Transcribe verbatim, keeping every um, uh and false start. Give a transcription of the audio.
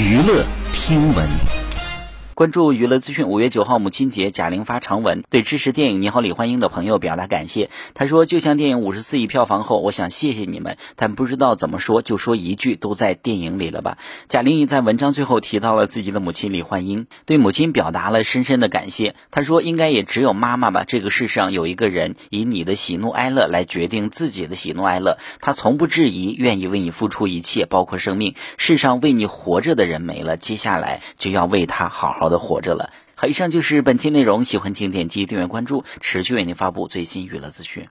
娱乐听闻，关注娱乐资讯。五月九号母亲节，贾玲发长文，对支持电影《你好，李焕英》的朋友表达感谢。她说：“就像电影五十四亿票房后，我想谢谢你们，但不知道怎么说，就说一句，都在电影里了吧。”贾玲也在文章最后提到了自己的母亲李焕英，对母亲表达了深深的感谢。她说：“应该也只有妈妈吧，这个世上有一个人以你的喜怒哀乐来决定自己的喜怒哀乐，她从不质疑，愿意为你付出一切，包括生命。世上为你活着的人没了，接下来就要为她好好的活着了。”好，以上就是本期内容，喜欢请点击订阅关注，持续为您发布最新娱乐资讯。